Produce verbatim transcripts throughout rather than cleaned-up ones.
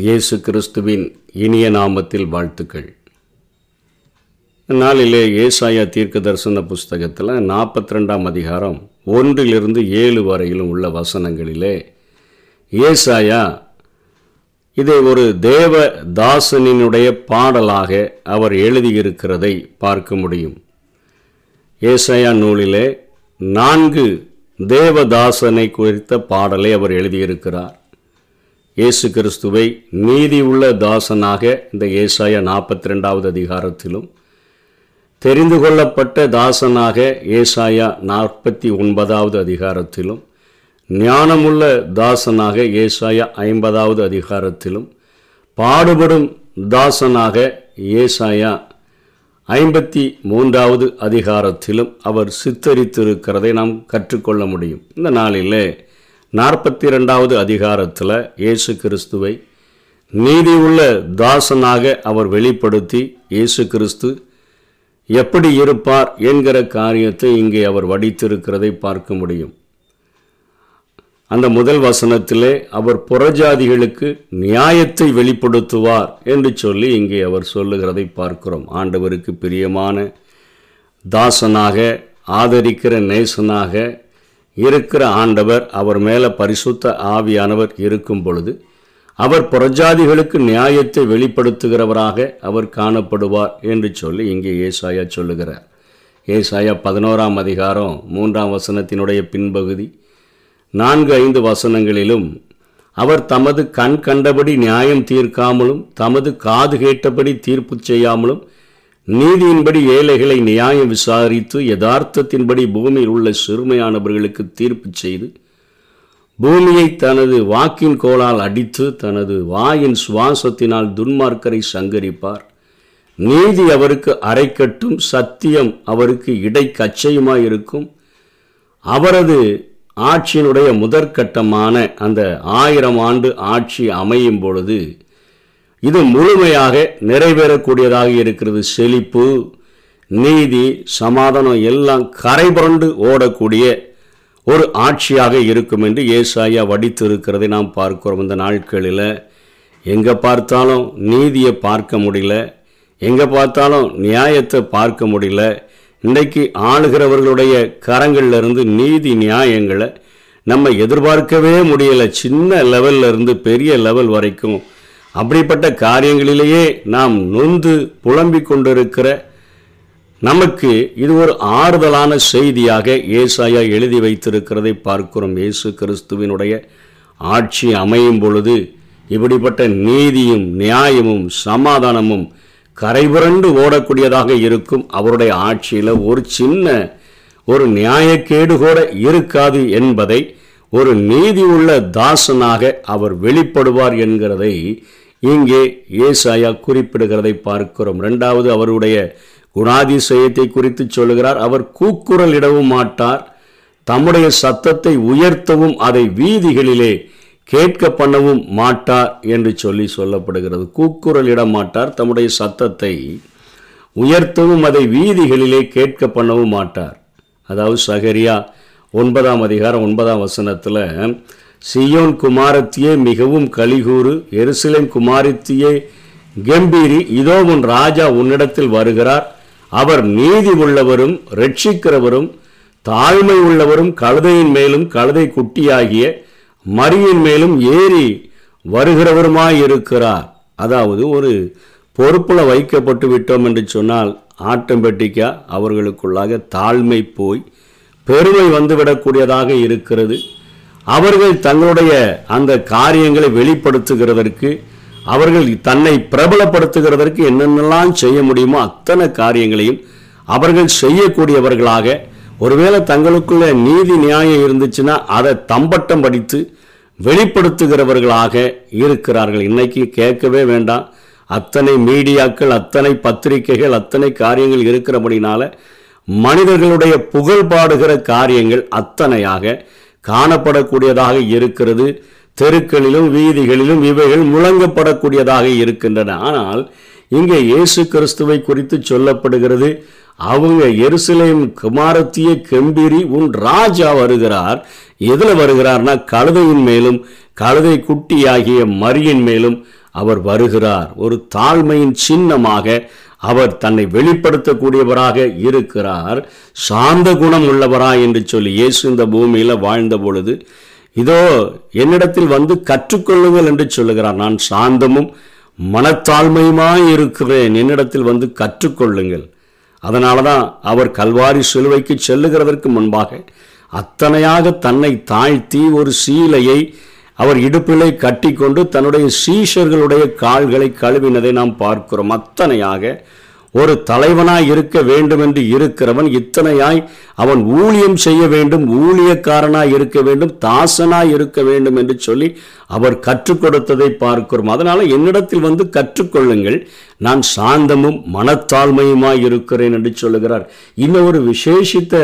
இயேசு கிறிஸ்துவின் இனிய நாமத்தில் வாழ்த்துக்கள். நாளிலே ஏசாயா தீர்க்க தரிசன புஸ்தகத்தில் நாற்பத்தி ரெண்டாம் அதிகாரம் ஒன்றிலிருந்து ஏழு வரையிலும் உள்ள வசனங்களிலே ஏசாயா இதை ஒரு தேவ தாசனினுடைய பாடலாக அவர் எழுதியிருக்கிறதை பார்க்க முடியும். ஏசாயா நூலிலே நான்கு தேவதாசனை குறித்த பாடலை அவர் எழுதியிருக்கிறார். இயேசு கிறிஸ்துவை நீதி உள்ள தாசனாக இந்த ஏசாயா நாற்பத்தி ரெண்டாவது அதிகாரத்திலும், தெரிந்து கொள்ளப்பட்ட தாசனாக ஏசாயா நாற்பத்தி ஒன்பதாவது அதிகாரத்திலும், ஞானமுள்ள தாசனாக ஏசாயா ஐம்பதாவது அதிகாரத்திலும், பாடுபடும் தாசனாக ஏசாயா ஐம்பத்தி மூன்றாவது அதிகாரத்திலும் அவர் சித்தரித்திருக்கிறதை நாம் கற்றுக்கொள்ள முடியும். இந்த நாளிலே நாற்பத்தி ரெண்டாவது அதிகாரத்தில் இயேசு கிறிஸ்துவை நீதி உள்ள தாசனாக அவர் வெளிப்படுத்தி இயேசு கிறிஸ்து எப்படி இருப்பார் என்கிற காரியத்தை இங்கே அவர் வடித்திருக்கிறதை பார்க்க முடியும். அந்த முதல் வசனத்திலே அவர் புறஜாதிகளுக்கு நியாயத்தை வெளிப்படுத்துவார் என்று சொல்லி இங்கே அவர் சொல்லுகிறதை பார்க்கிறோம். ஆண்டவருக்கு பிரியமான தாசனாக, ஆதரிக்கிற நேசனாக இருக்கிற ஆண்டவர், அவர் மேலே பரிசுத்த ஆவியானவர் இருக்கும் பொழுது அவர் புறஜாதிகளுக்கு நியாயத்தை வெளிப்படுத்துகிறவராக அவர் காணப்படுவார் என்று சொல்லி இங்கே ஏசாயா சொல்லுகிறார். ஏசாயா பதினோராம் அதிகாரம் மூன்றாம் வசனத்தினுடைய பின்பகுதி நான்கு ஐந்து வசனங்களிலும் அவர் தமது கண் கண்டபடி நியாயம் தீர்க்காமலும் தமது காது கேட்டபடி தீர்ப்பு செய்யாமலும் நீதியின்படி ஏழைகளை நியாயம் விசாரித்து யதார்த்தத்தின்படி பூமியில் உள்ள சிறுமையானவர்களுக்கு தீர்ப்பு செய்து பூமியை தனது வாக்கின் கோலால் அடித்து தனது வாயின் சுவாசத்தினால் துன்மார்க்கரை சங்கரிப்பார். நீதி அவருக்கு அரைக்கட்டும், சத்தியம் அவருக்கு இடைக்கச்சையுமாயிருக்கும். அவரது ஆட்சியினுடைய முதற்கட்டமான அந்த ஆயிரம் ஆண்டு ஆட்சி அமையும் பொழுது இது முழுமையாக நிறைவேறக்கூடியதாக இருக்கிறது. செழிப்பு, நீதி, சமாதானம் எல்லாம் கரைபுரண்டு ஓடக்கூடிய ஒரு ஆட்சியாக இருக்கும் என்று ஏசாயா வடித்திருக்கிறதை நாம் பார்க்கிறோம். இந்த நாட்களில் எங்கே பார்த்தாலும் நீதியை பார்க்க முடியல, எங்கே பார்த்தாலும் நியாயத்தை பார்க்க முடியல. இன்றைக்கு ஆளுகிறவர்களுடைய கரங்களிலிருந்து நீதி நியாயங்களை நம்ம எதிர்பார்க்கவே முடியலை. சின்ன லெவல்லிருந்து பெரிய லெவல் வரைக்கும் அப்படிப்பட்ட காரியங்களிலேயே நாம் நொந்து புலம்பிக் கொண்டிருக்கிற நமக்கு இது ஒரு ஆறுதலான செய்தியாக ஏசாயா எழுதி வைத்திருக்கிறதை பார்க்கிறோம். இயேசு கிறிஸ்துவினுடைய ஆட்சி அமையும் பொழுது இப்படிப்பட்ட நீதியும் நியாயமும் சமாதானமும் கரைபுரண்டு ஓடக்கூடியதாக இருக்கும். அவருடைய ஆட்சியில் ஒரு சின்ன ஒரு நியாயக்கேடு கூட இருக்காது என்பதை ஒரு நீதி உள்ள தாசனாக அவர் வெளிப்படுவார் என்கிறதை இங்கே ஏசாயா குறிப்பிடுகிறதை பார்க்கிறோம். ரெண்டாவது, அவருடைய குணாதிசயத்தை குறித்து சொல்லுகிறார். அவர் கூக்குரல் இடவும் மாட்டார், தம்முடைய சத்தத்தை உயர்த்தவும் அதை வீதிகளிலே கேட்க பண்ணவும் மாட்டார் என்று சொல்லி சொல்லப்படுகிறது. கூக்குரல் இட மாட்டார், தம்முடைய சத்தத்தை உயர்த்தவும் அதை வீதிகளிலே கேட்க பண்ணவும் மாட்டார். அதாவது சகரியா ஒன்பதாம் அதிகாரம் ஒன்பதாம் வசனத்தில், சியோன் குமாரத்தியே மிகவும் கலிகூறு, எருசலேம் குமாரத்தியே கம்பீரி, இதோ உன் ராஜா உன்னிடத்தில் வருகிறார், அவர் நீதி உள்ளவரும் ரட்சிக்கிறவரும் தாழ்மை உள்ளவரும், கழுதையின் மேலும் கழுதை குட்டியாகிய மரியின் மேலும் ஏறி வருகிறவருமாயிருக்கிறார். அதாவது ஒரு பொறுப்பில் வைக்கப்பட்டு விட்டோம் என்று சொன்னால் ஆட்டோமேட்டிக்காக அவர்களுக்குள்ளாக தாழ்மை போய் பெருமை வந்துவிடக்கூடியதாக இருக்கிறது. அவர்கள் தங்களுடைய அந்த காரியங்களை வெளிப்படுத்துகிறதற்கு, அவர்கள் தன்னை பிரபலப்படுத்துகிறதற்கு என்னென்னலாம் செய்ய முடியுமோ அத்தனை காரியங்களையும் அவர்கள் செய்யக்கூடியவர்களாக, ஒருவேளை தங்களுக்குள்ள நீதி நியாயம் இருந்துச்சுன்னா அதை தம்பட்டம் படித்து வெளிப்படுத்துகிறவர்களாக இருக்கிறார்கள். இன்னைக்கு கேட்கவே வேண்டாம், அத்தனை மீடியாக்கள், அத்தனை பத்திரிகைகள், அத்தனை காரியங்கள் இருக்கிறபடினால மனிதர்களுடைய புகழ்பாடுகிற காரியங்கள் அத்தனையாக காணப்படக்கூடியதாக இருக்கிறது. தெருக்களிலும் வீதிகளிலும் இவைகள் முழங்கப்படக்கூடியதாக இருக்கின்றன. ஆனால் இங்கே இயேசு கிறிஸ்துவை குறித்து சொல்லப்படுகிறது, அவங்க எருசலேம் குமாரத்திய கம்பீரி, உன் ராஜா வருகிறார். எதில் வருகிறார்னா கழுதையின் மேலும் கழுதை குட்டியாகிய மரியின் மேலும் அவர் வருகிறார். ஒரு தாழ்மையின் சின்னமாக அவர் தன்னை வெளிப்படுத்தக்கூடியவராக இருக்கிறார். சாந்த குணம் உள்ளவராய் என்று சொல்லி இயேசு இந்த பூமியில் வாழ்ந்த பொழுது, இதோ என்னிடத்தில் வந்து கற்றுக்கொள்ளுங்கள் என்று சொல்லுகிறார். நான் சாந்தமும் மனத்தாழ்மையுமாய் இருக்கிறேன், என்னிடத்தில் வந்து கற்றுக்கொள்ளுங்கள். அதனால தான் அவர் கல்வாரி சிலுவைக்கு செல்லுகிறதற்கு முன்பாக அத்தனையாக தன்னை தாழ்த்தி ஒரு சீலையை அவர் இடுப்பிலே கட்டி கொண்டு தன்னுடைய சீஷர்களுடைய கால்களை கழுவினதை நாம் பார்க்கிறோம். அத்தனையாக ஒரு தலைவனாய் இருக்க வேண்டும் என்று இருக்கிறவன் இத்தனையாய் அவன் ஊழியம் செய்ய வேண்டும், ஊழியக்காரனாய் இருக்க வேண்டும், தாசனாய் இருக்க வேண்டும் என்று சொல்லி அவர் கற்றுக் கொடுத்ததை பார்க்கிறோம். அதனால் என்னிடத்தில் வந்து கற்றுக்கொள்ளுங்கள், நான் சாந்தமும் மனத்தாழ்மையுமாய் இருக்கிறேன் என்று சொல்லுகிறார். இன்னும் ஒரு விசேஷித்த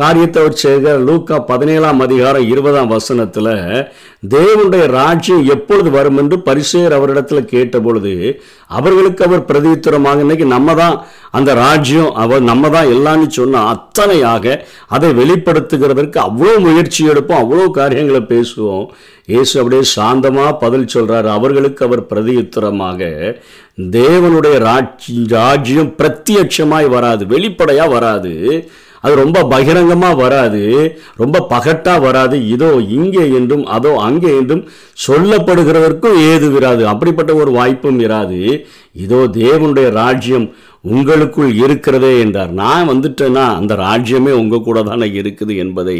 காரியத்தை அவர் செய்கிறார். லூக்கா பதினேழாம் அதிகாரம் இருபதாம் வசனத்தில், தேவனுடைய ராஜ்யம் எப்பொழுது வரும் என்று பரிசேயர் அவரிடத்தில் கேட்டபொழுது அவர்களுக்கு அவர் பிரதியுத்தரமாக, இன்னைக்கு நம்ம தான் அந்த ராஜ்யம், அவர் நம்ம தான் எல்லாம்னு சொன்னால் அத்தனையாக அதை வெளிப்படுத்துகிறதற்கு அவ்வளோ முயற்சி எடுப்போம், அவ்வளோ காரியங்களை பேசுவோம். இயேசு அப்படியே சாந்தமாக பதில் சொல்கிறார். அவர்களுக்கு அவர் பிரதியுத்தரமாக, தேவனுடைய ராஜ்யம் பிரத்யட்சமாய் வராது, வெளிப்படையாக வராது, அது ரொம்ப பகிரங்கமாக வராது, ரொம்ப பகட்டாக வராது. இதோ இங்கே என்றும் அதோ அங்கே என்றும் சொல்லப்படுகிறதற்கும் ஏது விராது, அப்படிப்பட்ட ஒரு வாய்ப்பும் இராது. இதோ தேவனுடைய ராஜ்யம் உங்களுக்குள் இருக்கிறதே என்றார். நான் வந்துட்டேன்னா அந்த ராஜ்யமே உங்கள் கூட தானே இருக்குது என்பதை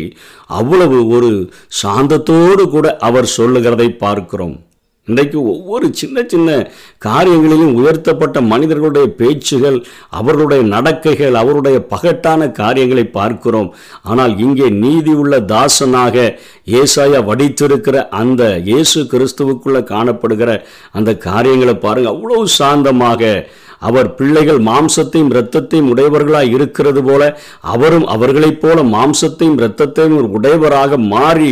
அவ்வளவு ஒரு சாந்தத்தோடு கூட அவர் சொல்லுகிறதை பார்க்கிறோம். இன்றைக்கு ஒவ்வொரு சின்ன சின்ன காரியங்களிலும் உயர்த்தப்பட்ட மனிதர்களுடைய பேச்சுகள், அவர்களுடைய நடக்கைகள், அவருடைய பகட்டான காரியங்களை பார்க்கிறோம். ஆனால் இங்கே நீதி உள்ள தாசனாக ஏசாயா வடித்திருக்கிற அந்த இயேசு கிறிஸ்துவுக்குள்ளே காணப்படுகிற அந்த காரியங்களை பாருங்கள். அவ்வளோ சாந்தமாக அவர் பிள்ளைகள் மாம்சத்தையும் இரத்தத்தையும் உடையவர்களாக இருக்கிறது போல அவரும் அவர்களைப் போல மாம்சத்தையும் இரத்தத்தையும் உடையவராக மாறி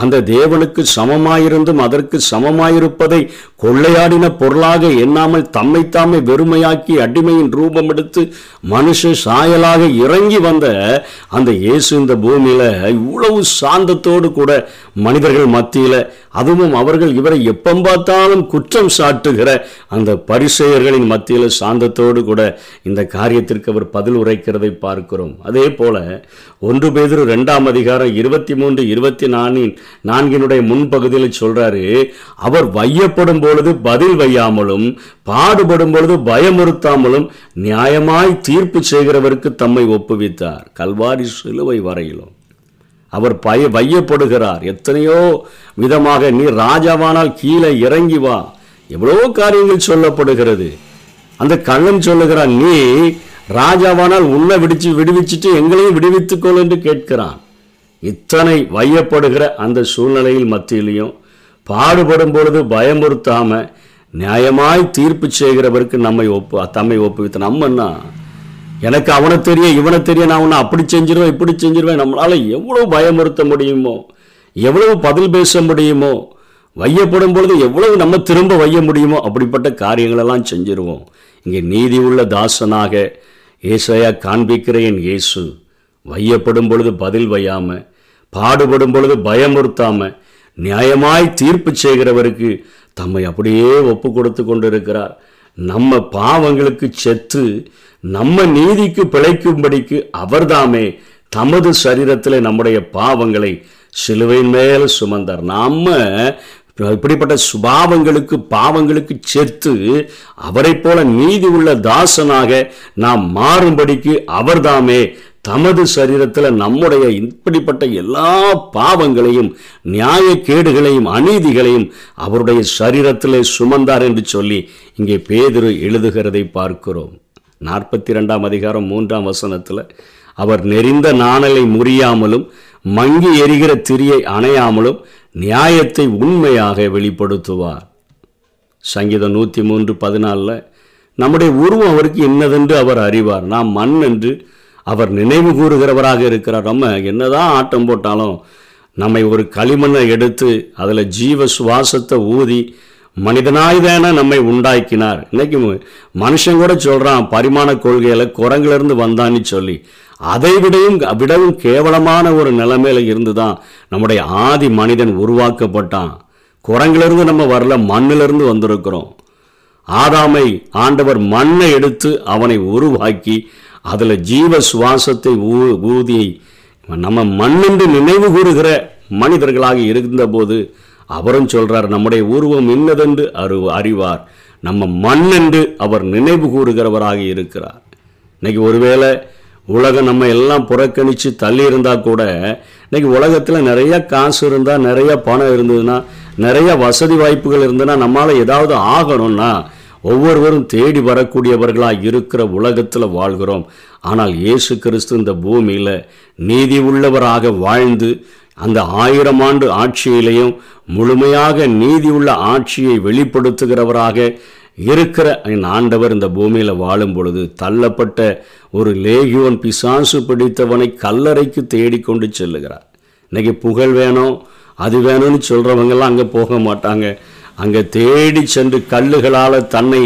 அந்த தேவனுக்கு சமமாயிருந்தும் அதற்கு சமமாயிருப்பதை கொள்ளையாடின பொருளாக எண்ணாமல் தம்மைத்தாமே வெறுமையாக்கி அடிமையின் ரூபம் எடுத்து மனுஷ சாயலாக இறங்கி வந்த அந்த இயேசு இந்த பூமியில் இவ்வளவு சாந்தத்தோடு கூட மனிதர்கள் மத்தியில், அதுவும் அவர்கள் இவரை எப்பம் பார்த்தாலும் குற்றம் சாட்டுகிற அந்த பரிசேயர்களின் மத்தியில் சாந்தத்தோடு கூட இந்த காரியத்திற்கு அவர் பதில் உரைக்கிறதை பார்க்கிறோம். அதே போல ஒன்று பேதுரு ரெண்டாம் அதிகாரம் இருபத்தி மூன்று இருபத்தி நான்கின் நான்கினுடைய முன்பகுதியில் சொல்றாரு, அவர் வையப்படும் பொழுது பதில் வையாமலும் பாடுபடும் பொழுது பயமுறுத்தாமலும் நியாயமாய் தீர்ப்பு செய்கிறவருக்கு தம்மை ஒப்புவித்தார். கல்வாரி சிலுவை வரையிலும் அவர் பய வையப்படுகிறார். எத்தனையோ விதமாக நீ ராஜாவானால் கீழே இறங்கி வா, எவ்வளோ காரியங்கள் சொல்லப்படுகிறது. அந்த கள்ளன் சொல்லுகிறான், நீ ராஜாவானால் உன்னை விடுச்சு விடுவிச்சுட்டு எங்களையும் விடுவித்துக்கொள் என்று கேட்கிறான். இத்தனை வையப்படுகிற அந்த சூழ்நிலையில் மத்தியிலையும் பாடுபடும் பொழுது பயமுறுத்தாமல் நியாயமாய் தீர்ப்பு செய்கிறவருக்கு நம்மை ஒப்பு தம்மை ஒப்புவித்த நம்மன்னா, எனக்கு அவனை தெரிய இவனை தெரிய, நான் உன்னை அப்படி செஞ்சிருவேன் இப்படி செஞ்சிருவேன், நம்மளால் எவ்வளோ பயமுறுத்த முடியுமோ, எவ்வளவு பதில் பேச முடியுமோ, வையப்படும் பொழுது எவ்வளவு நம்ம திரும்ப வைய முடியுமோ, அப்படிப்பட்ட காரியங்களெல்லாம் செஞ்சிருவோம். இங்கே நீதி உள்ள தாசனாக ஏசாயா காண்பிக்கிற என் இயேசு வையப்படும் பொழுது பதில் வையாமல் பாடுபடும் பொழுது பயமுறுத்தாமல் நியாயமாய் தீர்ப்பு செய்கிறவருக்கு தம்மை அப்படியே ஒப்பு கொடுத்து கொண்டிருக்கிறார். நம்ம பாவங்களுக்கு செத்து நம்ம நீதிக்கு பிழைக்கும்படிக்கு அவர்தாமே தமது சரீரத்தில் நம்முடைய பாவங்களை சிலுவையின் மேல் சுமந்தார். நம்ம இப்படிப்பட்ட சுபாவங்களுக்கு பாவங்களுக்கு செத்து அவரை போல நீதி உள்ள தாசனாக நாம் மாறும்படிக்கு அவர்தாமே தமது சரீரத்தில் நம்முடைய இப்படிப்பட்ட எல்லா பாவங்களையும் நியாயக்கேடுகளையும் அநீதிகளையும் அவருடைய சரீரத்திலே சுமந்தார் என்று சொல்லி இங்கே பேதுரு எழுதுகிறதை பார்க்கிறோம். நாற்பத்தி ரெண்டாம் அதிகாரம் மூன்றாம் வசனத்தில், அவர் நெறிந்த நாணலை முறியாமலும் மங்கி எரிகிற திரியை அணையாமலும் நியாயத்தை உண்மையாக வெளிப்படுத்துவார். சங்கீதம் நூற்றி மூன்று பதினாலில், நம்முடைய உருவம் அவருக்கு என்னதென்று அவர் அறிவார், நாம் மண் என்று அவர் நினைவு கூறுகிறவராக இருக்கிறார். நம்ம என்னதான் ஆட்டம் போட்டாலும் நம்மை ஒரு களிமண்ணை எடுத்து அதில் ஜீவ சுவாசத்தை ஊதி மனிதனாய் தானே நம்மை உண்டாக்கினார். இன்னைக்கு மனுஷன் கூட சொல்கிறான் பரிமாண கொள்கையில் குரங்கிலிருந்து வந்தான்னு சொல்லி, அதை விடையும் விடவும் கேவலமான ஒரு நிலைமையில் இருந்து தான் நம்முடைய ஆதி மனிதன் உருவாக்கப்பட்டான். குரங்கிலிருந்து நம்ம வரல, மண்ணிலிருந்து வந்திருக்கிறோம். ஆதாமை ஆண்டவர் மண்ணை எடுத்து அவனை உருவாக்கி அதில் ஜீவ சுவாசத்தை ஊ ஊதி நம்ம மண்ணென்று நினைவு கூறுகிற மனிதர்களாக இருந்தபோது அவரும் சொல்கிறார், நம்முடைய உருவம் இன்னதென்று அறி அறிவார் நம்ம மண்ணென்று அவர் நினைவு கூறுகிறவராக இருக்கிறார். இன்றைக்கி ஒருவேளை உலகம் நம்ம எல்லாம் புறக்கணித்து தள்ளி இருந்தால் கூட, இன்றைக்கி உலகத்தில் நிறைய காசு இருந்தால், நிறைய பணம் இருந்ததுன்னா, நிறைய வசதி வாய்ப்புகள் இருந்ததுன்னா, நம்மளால் ஏதாவது ஆகணும்னா ஒவ்வொருவரும் தேடி வரக்கூடியவர்களாக இருக்கிற உலகத்தில் வாழ்கிறோம். ஆனால் இயேசு கிறிஸ்து இந்த பூமியில் நீதி உள்ளவராக வாழ்ந்து அந்த ஆயிரம் ஆண்டு ஆட்சியிலையும் முழுமையாக நீதியுள்ள ஆட்சியை வெளிப்படுத்துகிறவராக இருக்கிற ஆண்டவர் இந்த பூமியில் வாழும் பொழுது தள்ளப்பட்ட ஒரு லேகியோன் பிசாசு பிடித்தவனை கல்லறைக்கு தேடிக்கொண்டு செல்லுகிறார். இன்றைக்கி புகழ் வேணும், அது வேணும்னு சொல்கிறவங்கெல்லாம் அங்கே போக மாட்டாங்க. அங்கே தேடி சென்று கல்லுகளால் தன்னை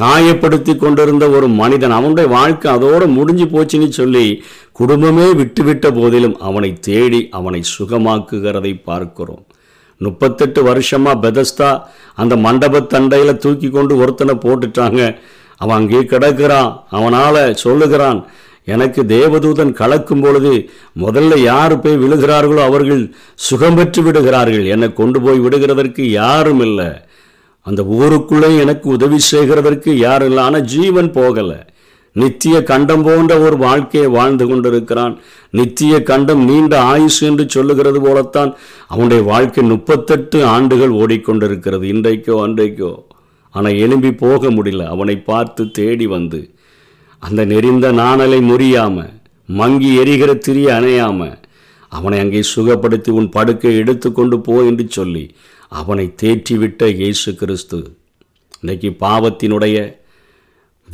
காயப்படுத்தி கொண்டிருந்த ஒரு மனிதன், அவனுடைய வாழ்க்கை அதோடு முடிஞ்சு போச்சுன்னு சொல்லி குடும்பமே விட்டுவிட்ட போதிலும் அவனை தேடி அவனை சுகமாக்குகிறதை பார்க்கிறோம். முப்பத்தெட்டு வருஷமாக பெதஸ்தா அந்த மண்டபத்தண்டையில் தூக்கி கொண்டு ஒருத்தனை போட்டுட்டாங்க. அவன் அங்கே கிடக்கிறான். அவனால் சொல்லுகிறான், எனக்கு தேவதூதன் கலக்கும் பொழுது முதல்ல யார் போய் விழுகிறார்களோ அவர்கள் சுகம் பெற்று விடுகிறார்கள், என்னை கொண்டு போய் விடுகிறதற்கு யாரும் இல்லை, அந்த ஊருக்குள்ளே எனக்கு உதவி செய்கிறதற்கு யாரும் இல்லை. ஆனால் ஜீவன் போகலை. நித்திய கண்டம் போன்ற ஒரு வாழ்க்கையை வாழ்ந்து கொண்டிருக்கிறான். நித்திய கண்டம் நீண்ட ஆயுசு என்று சொல்லுகிறது போலத்தான் அவனுடைய வாழ்க்கை முப்பத்தெட்டு ஆண்டுகள் ஓடிக்கொண்டிருக்கிறது, இன்றைக்கோ அன்றைக்கோ. ஆனால் எழும்பி போக முடியல. அவனை பார்த்து தேடி வந்து அந்த நெறிந்த நாணலை முறியாமல், மங்கி எரிகிற திரியை அணையாமல், அவனை அங்கே சுகப்படுத்தி உன் படுக்கை எடுத்து கொண்டு போ என்று சொல்லி அவனை தேற்றிவிட்ட இயேசு கிறிஸ்து இன்றைக்கி பாவத்தினுடைய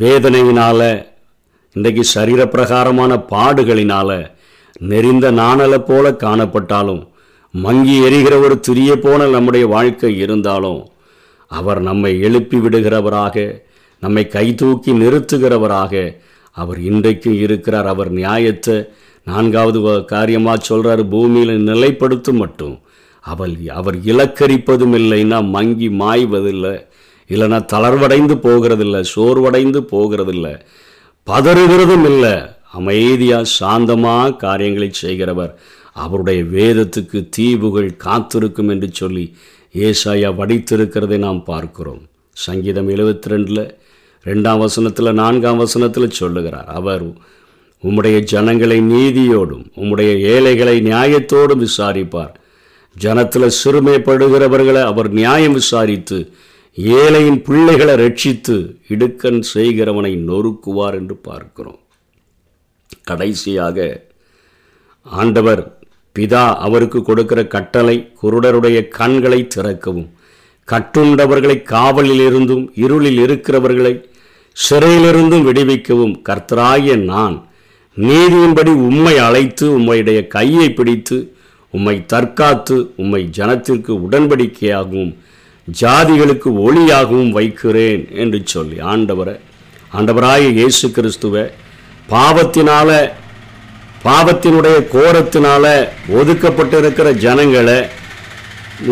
வேதனையினால், இன்றைக்கு சரீரப்பிரகாரமான பாடுகளினால் நெறிந்த நாணலை போல காணப்பட்டாலும், மங்கி எரிகிற ஒரு திரியை போல நம்முடைய வாழ்க்கை இருந்தாலும், அவர் நம்மை எழுப்பி விடுகிறவராக, நம்மை கை தூக்கி நிறுத்துகிறவராக அவர் இன்றைக்கும் இருக்கிறார். அவர் நியாயத்தை நான்காவது காரியமாக சொல்கிறார், பூமியில் நிலைப்படுத்தும் மட்டும் அவள் அவர் இலக்கரிப்பதும் இல்லைன்னா மங்கி மாய்வதில்லை, இல்லைன்னா தளர்வடைந்து போகிறதில்லை, சோர்வடைந்து போகிறதில்லை, பதறுகிறதும் இல்லை. அமைதியாக சாந்தமாக காரியங்களை செய்கிறவர். அவருடைய வேதத்துக்கு தீவுகள் காத்திருக்கும் என்று சொல்லி ஏசாயா வடித்திருக்கிறதை நாம் பார்க்கிறோம். சங்கீதம் எழுபத்தி ரெண்டில் ரெண்டாம் வசனத்தில் நான்காம் வசனத்தில் சொல்லுகிறார், அவர் உம்முடைய ஜனங்களை நீதியோடும் உம்முடைய ஏழைகளை நியாயத்தோடும் விசாரிப்பார், ஜனத்தில் சிறுமைப்படுகிறவர்களை அவர் நியாயம் விசாரித்து ஏழையின் பிள்ளைகளை ரட்சித்து இடுக்கன் செய்கிறவனை நொறுக்குவார் என்று பார்க்கிறோம். கடைசியாக ஆண்டவர் பிதா அவருக்கு கொடுக்கிற கட்டளை, குருடருடைய கண்களை திறக்கவும், கட்டுண்டவர்களை காவலிலிருந்தும் இருளில் இருக்கிறவர்களை சிறையிலிருந்தும் விடுவிக்கவும் கர்த்தராகிய நான் நீதியின்படி உம்மை அழைத்து உம்முடைய கையை பிடித்து உம்மை தற்காத்து உம்மை ஜனத்திற்கு உடன்படிக்கையாகவும் ஜாதிகளுக்கு ஒளியாகவும் வைக்கிறேன் என்று சொல்லி ஆண்டவரை ஆண்டவராகிய இயேசு கிறிஸ்துவை பாவத்தினால, பாவத்தினுடைய கோரத்தினால ஒதுக்கப்பட்டிருக்கிற ஜனங்களை,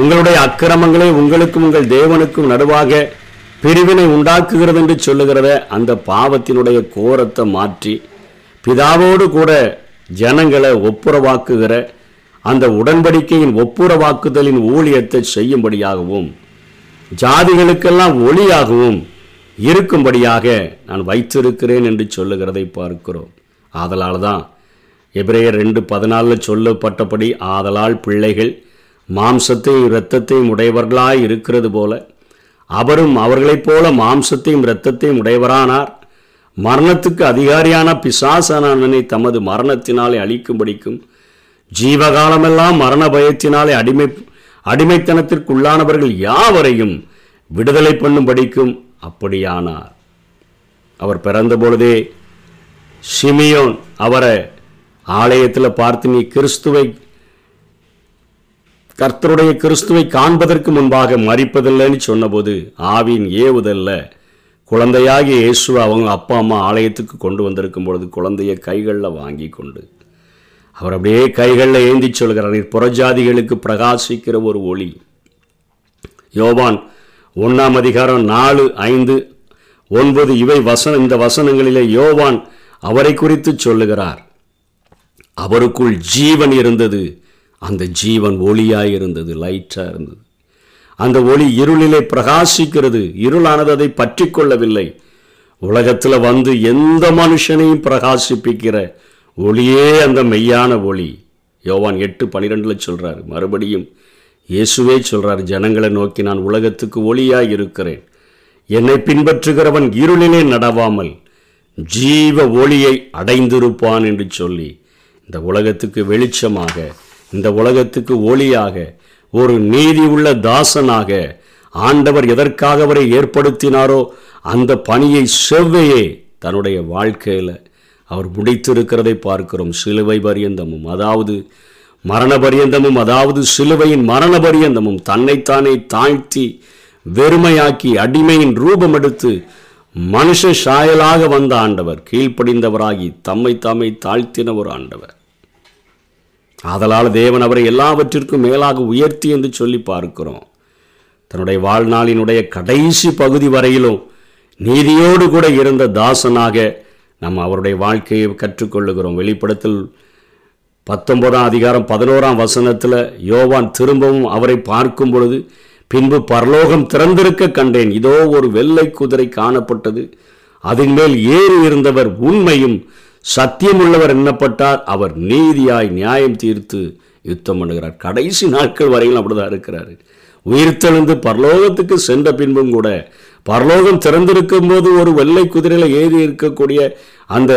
உங்களுடைய அக்கிரமங்களை உங்களுக்கும் உங்கள் தேவனுக்கும் நடுவாக பிரிவினை உண்டாக்குகிறது என்று சொல்லுகிறத அந்த பாவத்தினுடைய கோரத்தை மாற்றி பிதாவோடு கூட ஜனங்களை ஒப்புரவாக்குகிற அந்த உடன்படிக்கையின் ஒப்புரவாக்குதலின் ஊழியத்தை செய்யும்படியாகவும் ஜாதிகளுக்கெல்லாம் ஒளியாகவும் இருக்கும்படியாக நான் வைத்திருக்கிறேன் என்று சொல்லுகிறதை பார்க்கிறோம். ஆதலால் தான் எபிரேயர் ரெண்டு பதினாலில் சொல்லப்பட்டபடி, ஆதலால் பிள்ளைகள் மாம்சத்தையும் இரத்தத்தையும் உடையவர்களாய் இருக்கிறது போல அவரும் அவர்களைப் போல மாம்சத்தையும் இரத்தத்தையும் உடையவரானார், மரணத்துக்கு அதிகாரியான பிசாசானவனை தமது மரணத்தினாலே அழிக்கும்படிக்கும் ஜீவகாலமெல்லாம் மரண பயத்தினாலே அடிமை அடிமைத்தனத்திற்குள்ளானவர்கள் யாவரையும் விடுதலை பண்ணும்படிக்கும் அப்படியானார். அவர் பிறந்த பொழுதே சிமியோன் அவரை ஆலயத்தில் பார்த்து, நீ கிறிஸ்துவை கர்த்தருடைய கிறிஸ்துவை காண்பதற்கு முன்பாக மறிப்பதில்லைன்னு சொன்னபோது ஆவின் ஏவுதல்ல குழந்தையாகிய இயேசுவை அவங்க அப்பா அம்மா ஆலயத்துக்கு கொண்டு வந்திருக்கும் பொழுது குழந்தையை கைகளில் வாங்கி கொண்டு அவர் அப்படியே கைகளில் ஏந்தி சொல்கிறார், நீர் புறஜாதிகளுக்கு பிரகாசிக்கிற ஒரு ஒளி. யோவான் ஒன்றாம் அதிகாரம் நாலு ஐந்து ஒன்பது இவை வசனம் இந்த வசனங்களிலே யோவான் அவரை குறித்து சொல்லுகிறார். அவருக்குள் ஜீவன் இருந்தது, அந்த ஜீவன் ஒளியாய் இருந்தது, லைட்டாக இருந்தது. அந்த ஒளி இருளிலே பிரகாசிக்கிறது, இருளானது அதை பற்றி கொள்ளவில்லை. உலகத்தில் வந்து எந்த மனுஷனையும் பிரகாசிப்பிக்கிற ஒளியே அந்த மெய்யான ஒளி. யோவான் எட்டு பனிரெண்டுல சொல்கிறார், மறுபடியும் இயேசுவே சொல்கிறார், ஜனங்களை நோக்கி நான் உலகத்துக்கு ஒளியாய் இருக்கிறேன், என்னை பின்பற்றுகிறவன் இருளிலே நடவாமல் ஜீவ ஒளியை அடைந்திருப்பான் என்று சொல்லி இந்த உலகத்துக்கு வெளிச்சமாக, இந்த உலகத்துக்கு ஒளியாக, ஒரு நீதி உள்ள தாசனாக ஆண்டவர் எதற்காக அவரை ஏற்படுத்தினாரோ அந்த பணியை செவ்வையே தன்னுடைய வாழ்க்கையில் அவர் முடித்திருக்கிறதை பார்க்கிறோம். சிலுவை பரியந்தமும், அதாவது மரண பரியந்தமும், அதாவது சிலுவையின் மரண பரியந்தமும் தன்னைத்தானே தாழ்த்தி வெறுமையாக்கி அடிமையின் ரூபம் எடுத்து மனுஷ சாயலாக வந்த ஆண்டவர், கீழ்ப்படிந்தவராகி தம்மை தாமை தாழ்த்தின ஒரு ஆண்டவர். ஆதலால் தேவன் அவரை எல்லாவற்றிற்கும் மேலாக உயர்த்தி என்று சொல்லி பார்க்கிறோம். தன்னுடைய வாழ்நாளினுடைய கடைசி பகுதி வரையிலும் நீதியோடு கூட இருந்த தாசனாக நம்ம அவருடைய வாழ்க்கையை கற்றுக்கொள்ளுகிறோம். வெளிப்படுத்தல் பத்தொன்பதாம் அதிகாரம் பதினோராம் வசனத்தில் யோவான் திரும்பவும் அவரை பார்க்கும் பொழுது, பின்பு பரலோகம் திறந்திருக்க கண்டேன், இதோ ஒரு வெள்ளை குதிரை காணப்பட்டது, அதன் மேல் ஏறி இருந்தவர் உண்மையும் சத்தியமுள்ளவர் என்னப்பட்டார், அவர் நீதியாய் நியாயம் தீர்த்து யுத்தம் பண்ணுகிறார். கடைசி நாட்கள் வரையிலும் அப்படிதான் இருக்கிறாரு. உயிர்த்தெழுந்து பரலோகத்துக்கு சென்ற பின்பும் கூட பரலோகம் திறந்திருக்கும் போது ஒரு வெள்ளை குதிரையில் ஏறி இருக்கக்கூடிய அந்த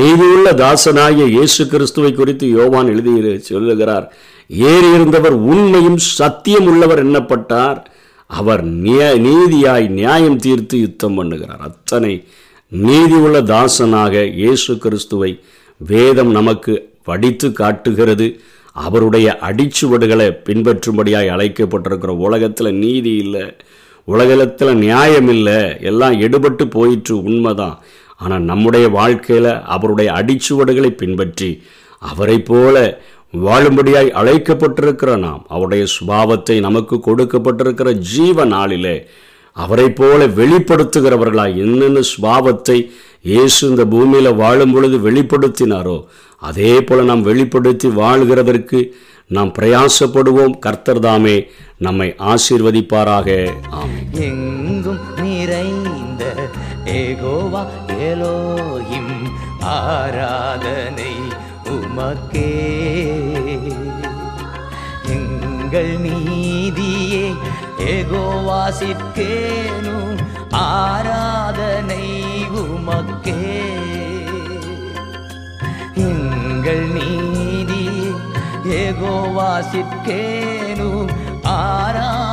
நீதியுள்ள தாசனாகிய இயேசு கிறிஸ்துவை குறித்து யோவான் எழுதி சொல்லுகிறார், ஏறி இருந்தவர் உண்மையும் சத்தியம் உள்ளவர் என்னப்பட்டார், அவர் நீதியாய் நியாயம் தீர்த்து யுத்தம் பண்ணுகிறார். அத்தனை நீதியுள்ள தாசனாக இயேசு கிறிஸ்துவை வேதம் நமக்கு வடித்து காட்டுகிறது. அவருடைய அடிச்சுவடுகளை பின்பற்றும்படியாய் அழைக்கப்பட்டிருக்கிற உலகத்தில் நீதி இல்லை, உலகத்தில் நியாயம் இல்லை, எல்லாம் எடுபட்டு போயிற்று, உண்மைதான். ஆனால் நம்முடைய வாழ்க்கையில் அவருடைய அடிச்சுவடுகளை பின்பற்றி அவரை போல வாழும்படியாய் அழைக்கப்பட்டிருக்கிற நாம், அவருடைய சுபாவத்தை நமக்கு கொடுக்கப்பட்டிருக்கிற ஜீவ நாளிலே அவரை போல வெளிப்படுத்துகிறவர்களாய், என்னென்ன சுபாவத்தை இயேசு இந்த பூமியில் வாழும் பொழுது வெளிப்படுத்தினாரோ அதே போல் நாம் வெளிப்படுத்தி வாழ்கிறதற்கு நாம் பிரயாசப்படுவோம். கர்த்தர் தாமே நம்மை ஆசீர்வதிப்பாராக. ஆமென். எங்கும் நிறைந்த ஏகோவா எலோஹிம், ஆராதனை உமக்கே, எங்கள் நீதியே ஏகோவாசிக்கேனும், ஆராதனை உமக்கே, எங்கள் நீதி ஏகோவாசிக்கேனும், ஆரா